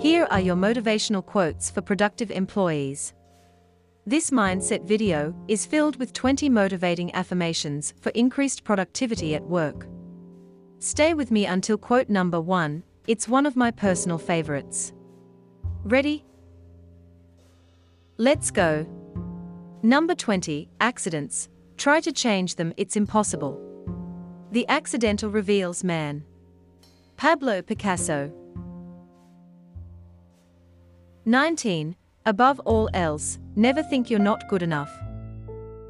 Here are your motivational quotes for productive employees. This mindset video is filled with 20 motivating affirmations for increased productivity at work. Stay with me until quote number 1, it's one of my personal favorites. Ready? Let's go. Number 20, accidents. Try to change them, it's impossible. The accidental reveals man. Pablo Picasso. 19. Above all else, never think you're not good enough.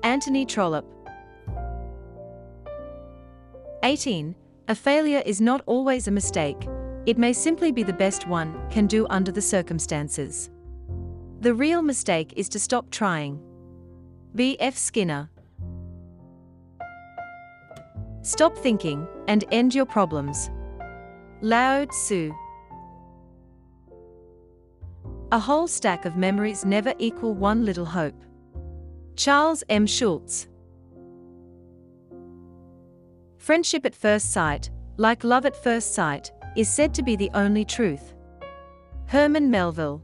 Anthony Trollope. 18. A failure is not always a mistake. It may simply be the best one can do under the circumstances. The real mistake is to stop trying. B.F. Skinner. Stop thinking and end your problems. Lao Tzu. A whole stack of memories never equal one little hope. Charles M. Schultz. Friendship at first sight, like love at first sight, is said to be the only truth. Herman Melville.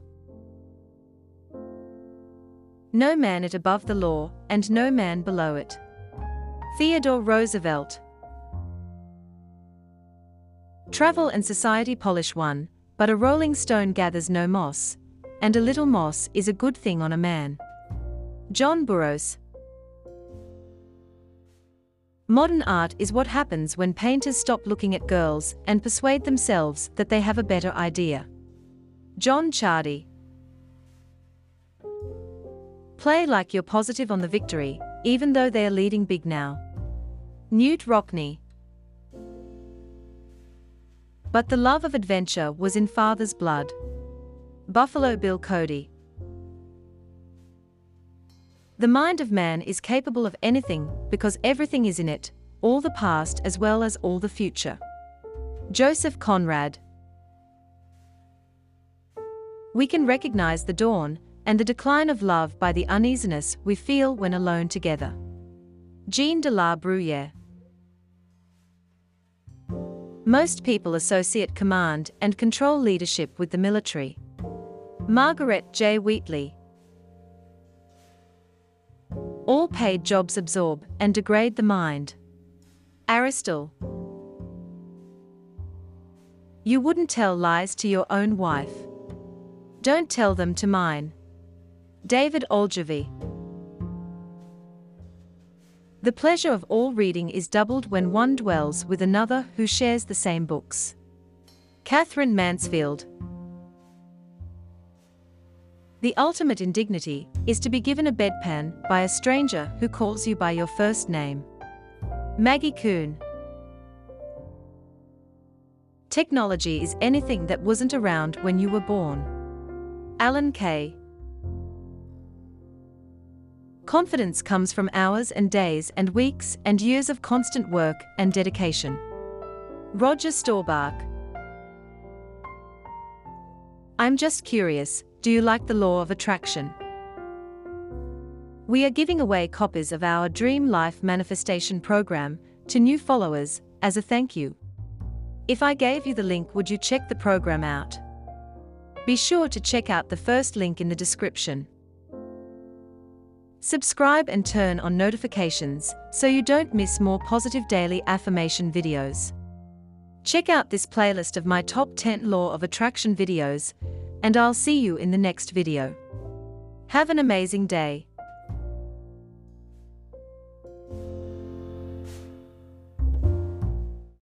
No man is above the law, and no man below it. Theodore Roosevelt. Travel and society polish one, but a rolling stone gathers no moss, and a little moss is a good thing on a man. John Burroughs. Modern art is what happens when painters stop looking at girls and persuade themselves that they have a better idea. John Chardy. Play like you're positive on the victory, even though they are leading big now. Newt Rockney. But the love of adventure was in father's blood. Buffalo Bill Cody. The mind of man is capable of anything because everything is in it, all the past as well as all the future. Joseph Conrad. We can recognize the dawn and the decline of love by the uneasiness we feel when alone together. Jean de la Bruyere. Most people associate command and control leadership with the military. Margaret J. Wheatley. All paid jobs absorb and degrade the mind. Aristotle. You wouldn't tell lies to your own wife. Don't tell them to mine. David Ogilvy. The pleasure of all reading is doubled when one dwells with another who shares the same books. Katherine Mansfield. The ultimate indignity is to be given a bedpan by a stranger who calls you by your first name. Maggie Kuhn. Technology is anything that wasn't around when you were born. Alan Kay. Confidence comes from hours and days and weeks and years of constant work and dedication. Roger Staubach. I'm just curious, do you like the law of attraction? We are giving away copies of our Dream Life Manifestation program to new followers as a thank you. If I gave you the link, would you check the program out? Be sure to check out the first link in the description. Subscribe and turn on notifications so you don't miss more positive daily affirmation videos. Check out this playlist of my top 10 Law of Attraction videos, and I'll see you in the next video. Have an amazing day.